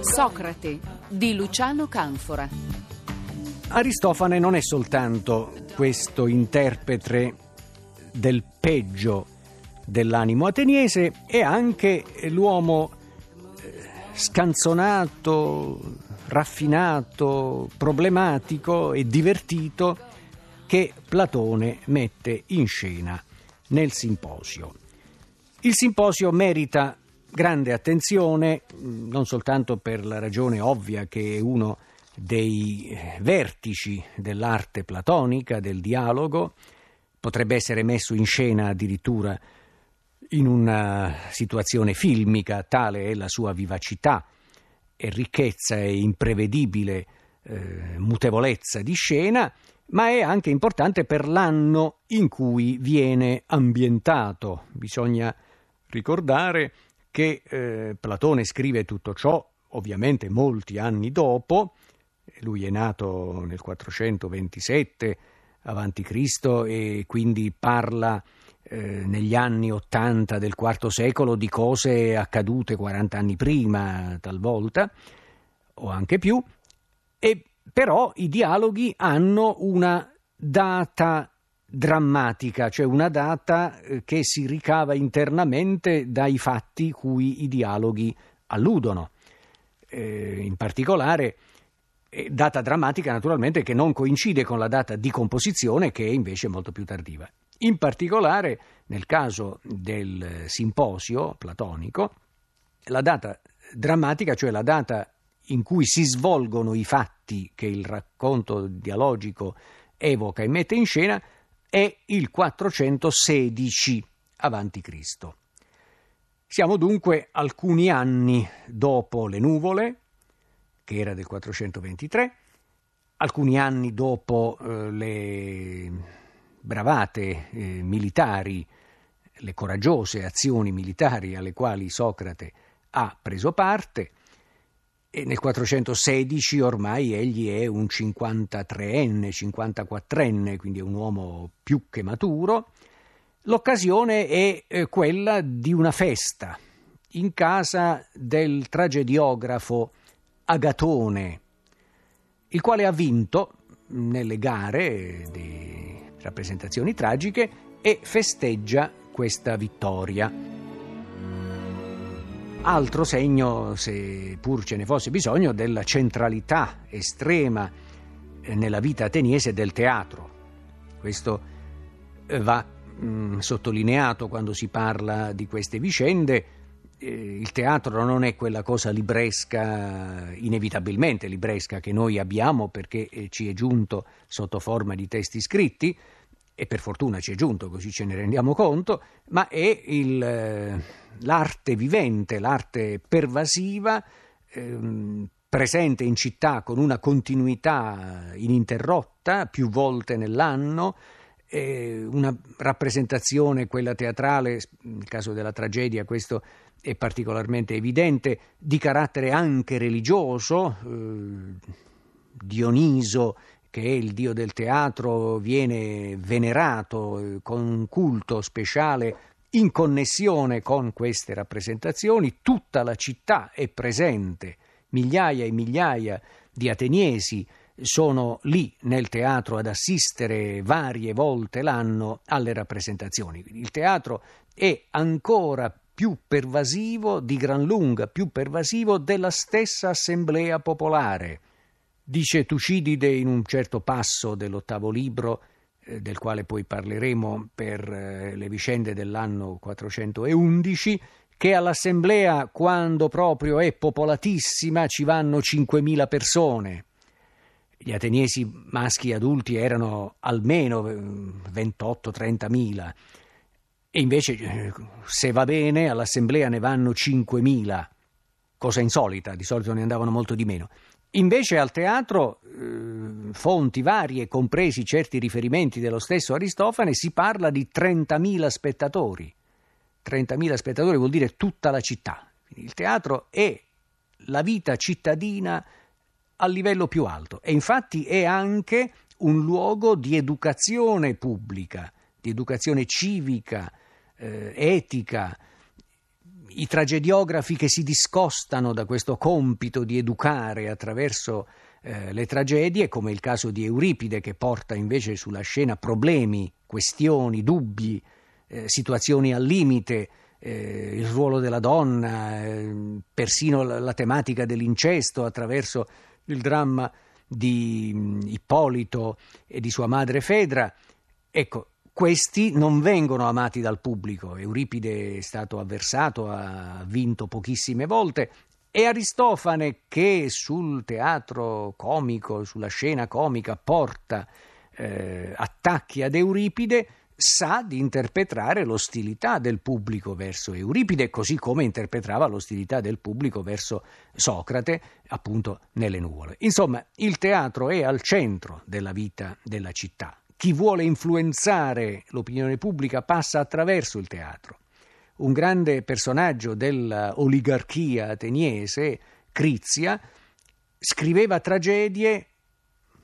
Socrate di Luciano Canfora. Aristofane non è soltanto questo interprete del peggio dell'animo ateniese, è anche l'uomo scanzonato, raffinato, problematico e divertito che Platone mette in scena nel Simposio. Il Simposio merita grande attenzione, non soltanto per la ragione ovvia che è uno dei vertici dell'arte platonica, del dialogo, potrebbe essere messo in scena addirittura in una situazione filmica, tale è la sua vivacità e ricchezza e imprevedibile mutevolezza di scena, ma è anche importante per l'anno in cui viene ambientato. Bisogna ricordare che Platone scrive tutto ciò ovviamente molti anni dopo. Lui è nato nel 427 a.C. e quindi parla negli anni 80 del IV secolo di cose accadute 40 anni prima talvolta o anche più, e però i dialoghi hanno una data drammatica, cioè una data che si ricava internamente dai fatti cui i dialoghi alludono. In particolare, data drammatica naturalmente che non coincide con la data di composizione, che è invece molto più tardiva. In particolare, nel caso del Simposio platonico, la data drammatica, cioè la data in cui si svolgono i fatti che il racconto dialogico evoca e mette in scena, è il 416 a.C. Siamo dunque alcuni anni dopo Le nuvole, che era del 423, alcuni anni dopo le bravate militari, le coraggiose azioni militari alle quali Socrate ha preso parte, e nel 416 ormai egli è un 53enne, 54enne, quindi è un uomo più che maturo. L'occasione è quella di una festa in casa del tragediografo Agatone, il quale ha vinto nelle gare di rappresentazioni tragiche e festeggia questa vittoria. Altro segno, se pur ce ne fosse bisogno, della centralità estrema nella vita ateniese del teatro. Questo va sottolineato quando si parla di queste vicende. Il teatro non è quella cosa libresca, inevitabilmente libresca, che noi abbiamo perché ci è giunto sotto forma di testi scritti, e per fortuna ci è giunto, così ce ne rendiamo conto, ma è l'arte vivente, l'arte pervasiva, presente in città con una continuità ininterrotta, più volte nell'anno, una rappresentazione, quella teatrale, nel caso della tragedia questo è particolarmente evidente, di carattere anche religioso. Dioniso, che è il dio del teatro, viene venerato con un culto speciale in connessione con queste rappresentazioni. Tutta la città è presente, migliaia e migliaia di ateniesi sono lì nel teatro ad assistere varie volte l'anno alle rappresentazioni. Il teatro è ancora più pervasivo, di gran lunga più pervasivo della stessa assemblea popolare. Dice Tucidide in un certo passo dell'ottavo libro, del quale poi parleremo per le vicende dell'anno 411, che all'assemblea, quando proprio è popolatissima, ci vanno 5.000 persone. Gli ateniesi maschi adulti erano almeno 28-30.000, e invece, se va bene, all'assemblea ne vanno 5.000, cosa insolita, di solito ne andavano molto di meno. Invece al teatro, fonti varie, compresi certi riferimenti dello stesso Aristofane, si parla di 30.000 spettatori. 30.000 spettatori vuol dire tutta la città. Quindi il teatro è la vita cittadina a livello più alto e infatti è anche un luogo di educazione pubblica, di educazione civica, etica. I tragediografi che si discostano da questo compito di educare attraverso le tragedie, come il caso di Euripide, che porta invece sulla scena problemi, questioni, dubbi, situazioni al limite, il ruolo della donna, persino la tematica dell'incesto attraverso il dramma di Ippolito e di sua madre Fedra. Ecco, questi non vengono amati dal pubblico. Euripide è stato avversato, ha vinto pochissime volte, e Aristofane, che sul teatro comico, sulla scena comica, porta attacchi ad Euripide, sa di interpretare l'ostilità del pubblico verso Euripide, così come interpretava l'ostilità del pubblico verso Socrate, appunto, nelle nuvole. Insomma, il teatro è al centro della vita della città. Chi vuole influenzare l'opinione pubblica passa attraverso il teatro. Un grande personaggio dell'oligarchia ateniese, Crizia, scriveva tragedie,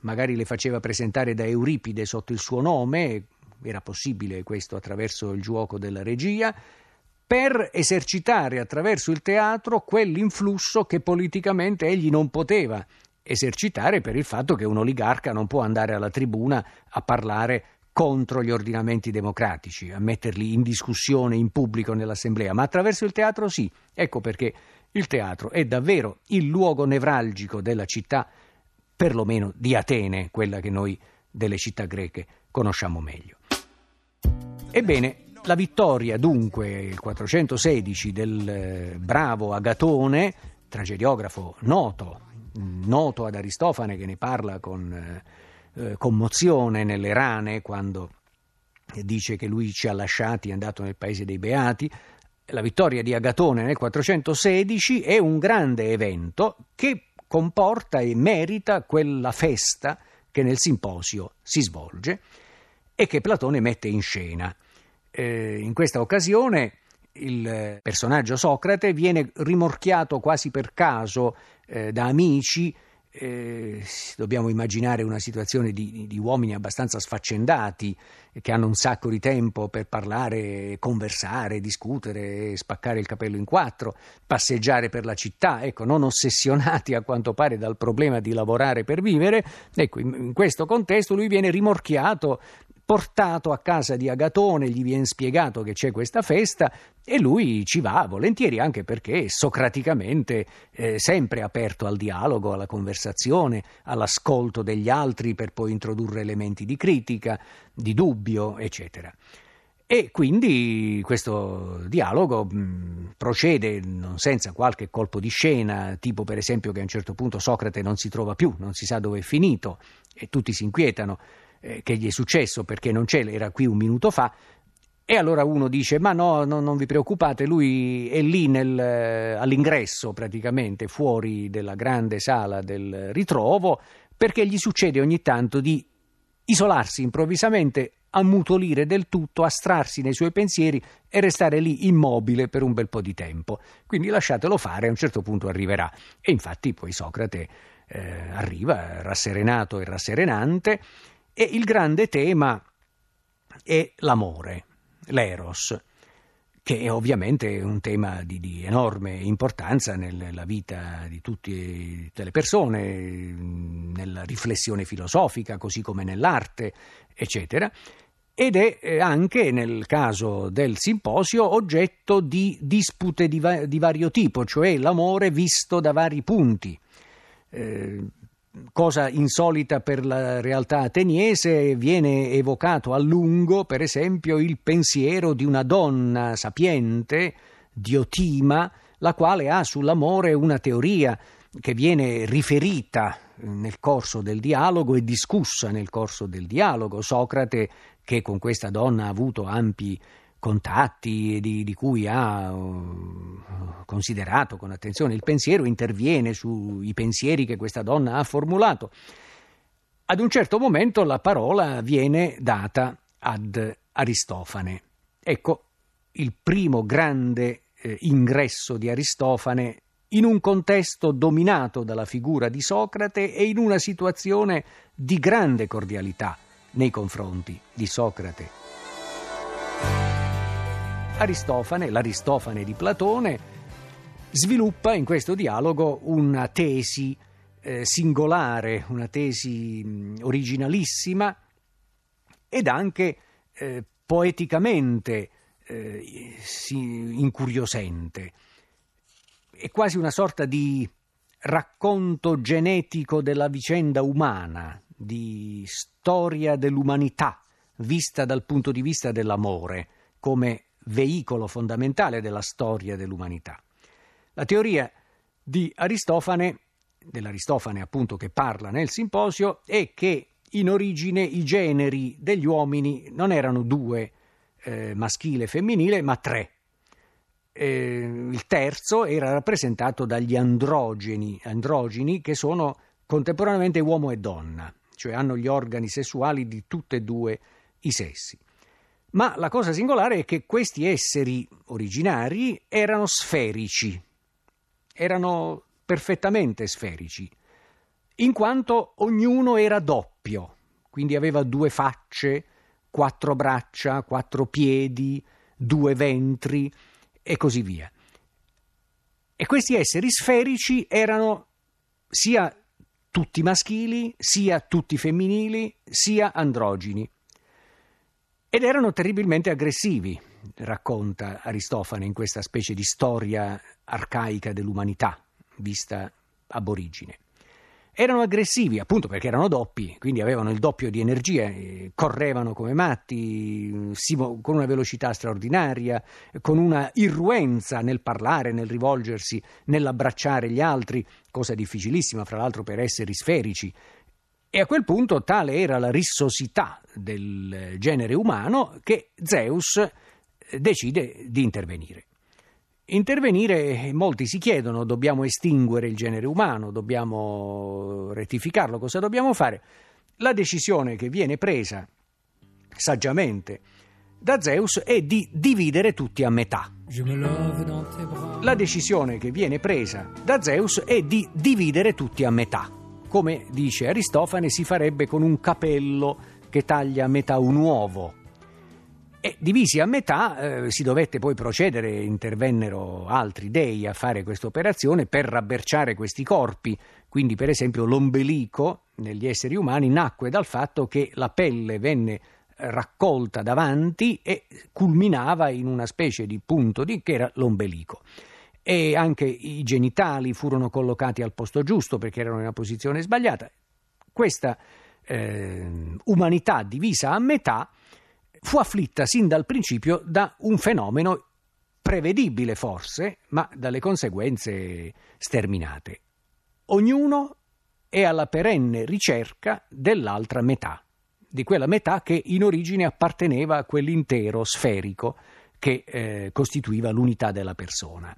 magari le faceva presentare da Euripide sotto il suo nome, era possibile questo attraverso il gioco della regia, per esercitare attraverso il teatro quell'influsso che politicamente egli non poteva esercitare per il fatto che un oligarca non può andare alla tribuna a parlare contro gli ordinamenti democratici, a metterli in discussione in pubblico nell'assemblea, ma attraverso il teatro sì. Ecco perché il teatro è davvero il luogo nevralgico della città, perlomeno di Atene, quella che noi delle città greche conosciamo meglio. Ebbene, la vittoria dunque, il 416, del bravo Agatone, tragediografo noto ad Aristofane, che ne parla con commozione nelle Rane, quando dice che lui ci ha lasciati, è andato nel paese dei Beati. La vittoria di Agatone nel 416 è un grande evento che comporta e merita quella festa che nel Simposio si svolge e che Platone mette in scena. In questa occasione il personaggio Socrate viene rimorchiato quasi per caso da amici. Dobbiamo immaginare una situazione di uomini abbastanza sfaccendati, che hanno un sacco di tempo per parlare, conversare, discutere, spaccare il capello in quattro, passeggiare per la città, ecco, non ossessionati a quanto pare dal problema di lavorare per vivere. Ecco, in questo contesto lui viene rimorchiato, portato a casa di Agatone, gli viene spiegato che c'è questa festa e lui ci va volentieri, anche perché socraticamente sempre aperto al dialogo, alla conversazione, all'ascolto degli altri per poi introdurre elementi di critica, di dubbio, eccetera. E quindi questo dialogo procede non senza qualche colpo di scena, tipo per esempio che a un certo punto Socrate non si trova più, non si sa dove è finito e tutti si inquietano. Che gli è successo, perché non c'era qui un minuto fa, e allora uno dice: ma no, non vi preoccupate, lui è lì all'ingresso praticamente, fuori della grande sala del ritrovo, perché gli succede ogni tanto di isolarsi improvvisamente, ammutolire del tutto, astrarsi nei suoi pensieri e restare lì immobile per un bel po' di tempo, quindi lasciatelo fare, a un certo punto arriverà. E infatti poi Socrate arriva rasserenato e rasserenante. E il grande tema è l'amore, l'eros, che è ovviamente un tema di enorme importanza nella vita di tutte le persone, nella riflessione filosofica, così come nell'arte, eccetera, ed è anche, nel caso del Simposio, oggetto di dispute di vario tipo, cioè l'amore visto da vari punti. Cosa insolita per la realtà ateniese, viene evocato a lungo, per esempio, il pensiero di una donna sapiente, Diotima, la quale ha sull'amore una teoria che viene riferita nel corso del dialogo e discussa nel corso del dialogo. Socrate, che con questa donna ha avuto ampi contatti di cui ha considerato con attenzione il pensiero, interviene sui pensieri che questa donna ha formulato. Ad un certo momento la parola viene data ad Aristofane. Ecco il primo grande ingresso di Aristofane in un contesto dominato dalla figura di Socrate e in una situazione di grande cordialità nei confronti di Socrate. Aristofane, l'Aristofane di Platone, sviluppa in questo dialogo una tesi singolare, una tesi originalissima ed anche poeticamente incuriosente. È quasi una sorta di racconto genetico della vicenda umana, di storia dell'umanità vista dal punto di vista dell'amore come veicolo fondamentale della storia dell'umanità. La teoria di Aristofane, dell'Aristofane appunto che parla nel Simposio, è che in origine i generi degli uomini non erano due, maschile e femminile, ma tre. Il terzo era rappresentato dagli androgeni che sono contemporaneamente uomo e donna, cioè hanno gli organi sessuali di tutte e due i sessi. Ma la cosa singolare è che questi esseri originari erano sferici, erano perfettamente sferici, in quanto ognuno era doppio, quindi aveva due facce, quattro braccia, quattro piedi, due ventri e così via. E questi esseri sferici erano sia tutti maschili, sia tutti femminili, sia androgini. Ed erano terribilmente aggressivi, racconta Aristofane in questa specie di storia arcaica dell'umanità, vista ab origine. Erano aggressivi appunto perché erano doppi, quindi avevano il doppio di energia, correvano come matti, con una velocità straordinaria, con una irruenza nel parlare, nel rivolgersi, nell'abbracciare gli altri, cosa difficilissima fra l'altro per esseri sferici. E a quel punto tale era la rissosità del genere umano che Zeus decide di intervenire. Intervenire, molti si chiedono, dobbiamo estinguere il genere umano, dobbiamo rettificarlo, cosa dobbiamo fare? La decisione che viene presa saggiamente da Zeus è di dividere tutti a metà. Come dice Aristofane, si farebbe con un capello che taglia a metà un uovo. E divisi a metà si dovette poi procedere, intervennero altri dei a fare questa operazione per rabberciare questi corpi. Quindi per esempio l'ombelico negli esseri umani nacque dal fatto che la pelle venne raccolta davanti e culminava in una specie di punto che era l'ombelico. E anche i genitali furono collocati al posto giusto perché erano in una posizione sbagliata. Questa umanità divisa a metà fu afflitta sin dal principio da un fenomeno prevedibile forse, ma dalle conseguenze sterminate. Ognuno è alla perenne ricerca dell'altra metà, di quella metà che in origine apparteneva a quell'intero sferico che costituiva l'unità della persona.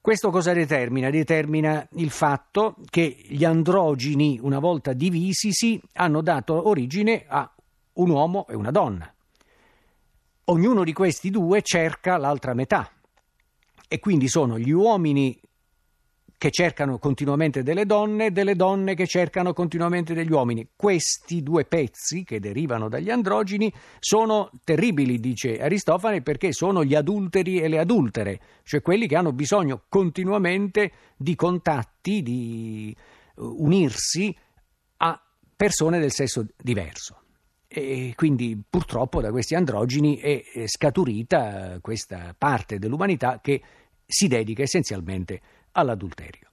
Questo cosa determina? Determina il fatto che gli androgini, una volta divisisi, hanno dato origine a un uomo e una donna. Ognuno di questi due cerca l'altra metà e quindi sono gli uomini che cercano continuamente delle donne che cercano continuamente degli uomini. Questi due pezzi che derivano dagli androgini sono terribili, dice Aristofane, perché sono gli adulteri e le adultere, cioè quelli che hanno bisogno continuamente di contatti, di unirsi a persone del sesso diverso. E quindi purtroppo da questi androgini è scaturita questa parte dell'umanità che si dedica essenzialmente all'adulterio.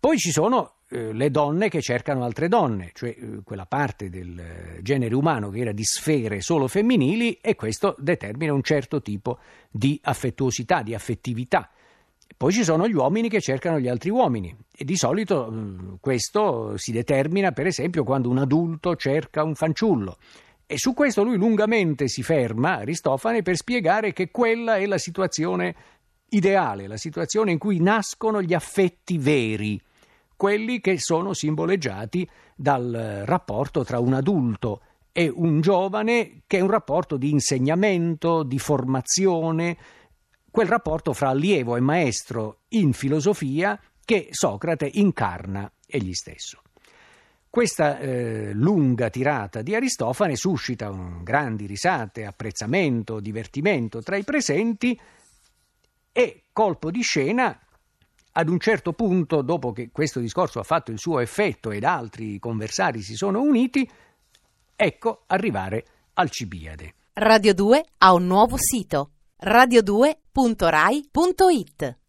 Poi ci sono le donne che cercano altre donne, cioè quella parte del genere umano che era di sfere solo femminili, e questo determina un certo tipo di affettuosità, di affettività. Poi ci sono gli uomini che cercano gli altri uomini e di solito questo si determina per esempio quando un adulto cerca un fanciullo E su questo lui lungamente si ferma, Aristofane, per spiegare che quella è la situazione ideale, la situazione in cui nascono gli affetti veri, quelli che sono simboleggiati dal rapporto tra un adulto e un giovane, che è un rapporto di insegnamento, di formazione, quel rapporto fra allievo e maestro in filosofia che Socrate incarna egli stesso. Questa lunga tirata di Aristofane suscita grandi risate, apprezzamento, divertimento tra i presenti, e colpo di scena, ad un certo punto, dopo che questo discorso ha fatto il suo effetto ed altri conversari si sono uniti, ecco arrivare Alcibiade. Radio 2 ha un nuovo sito: radio2.rai.it.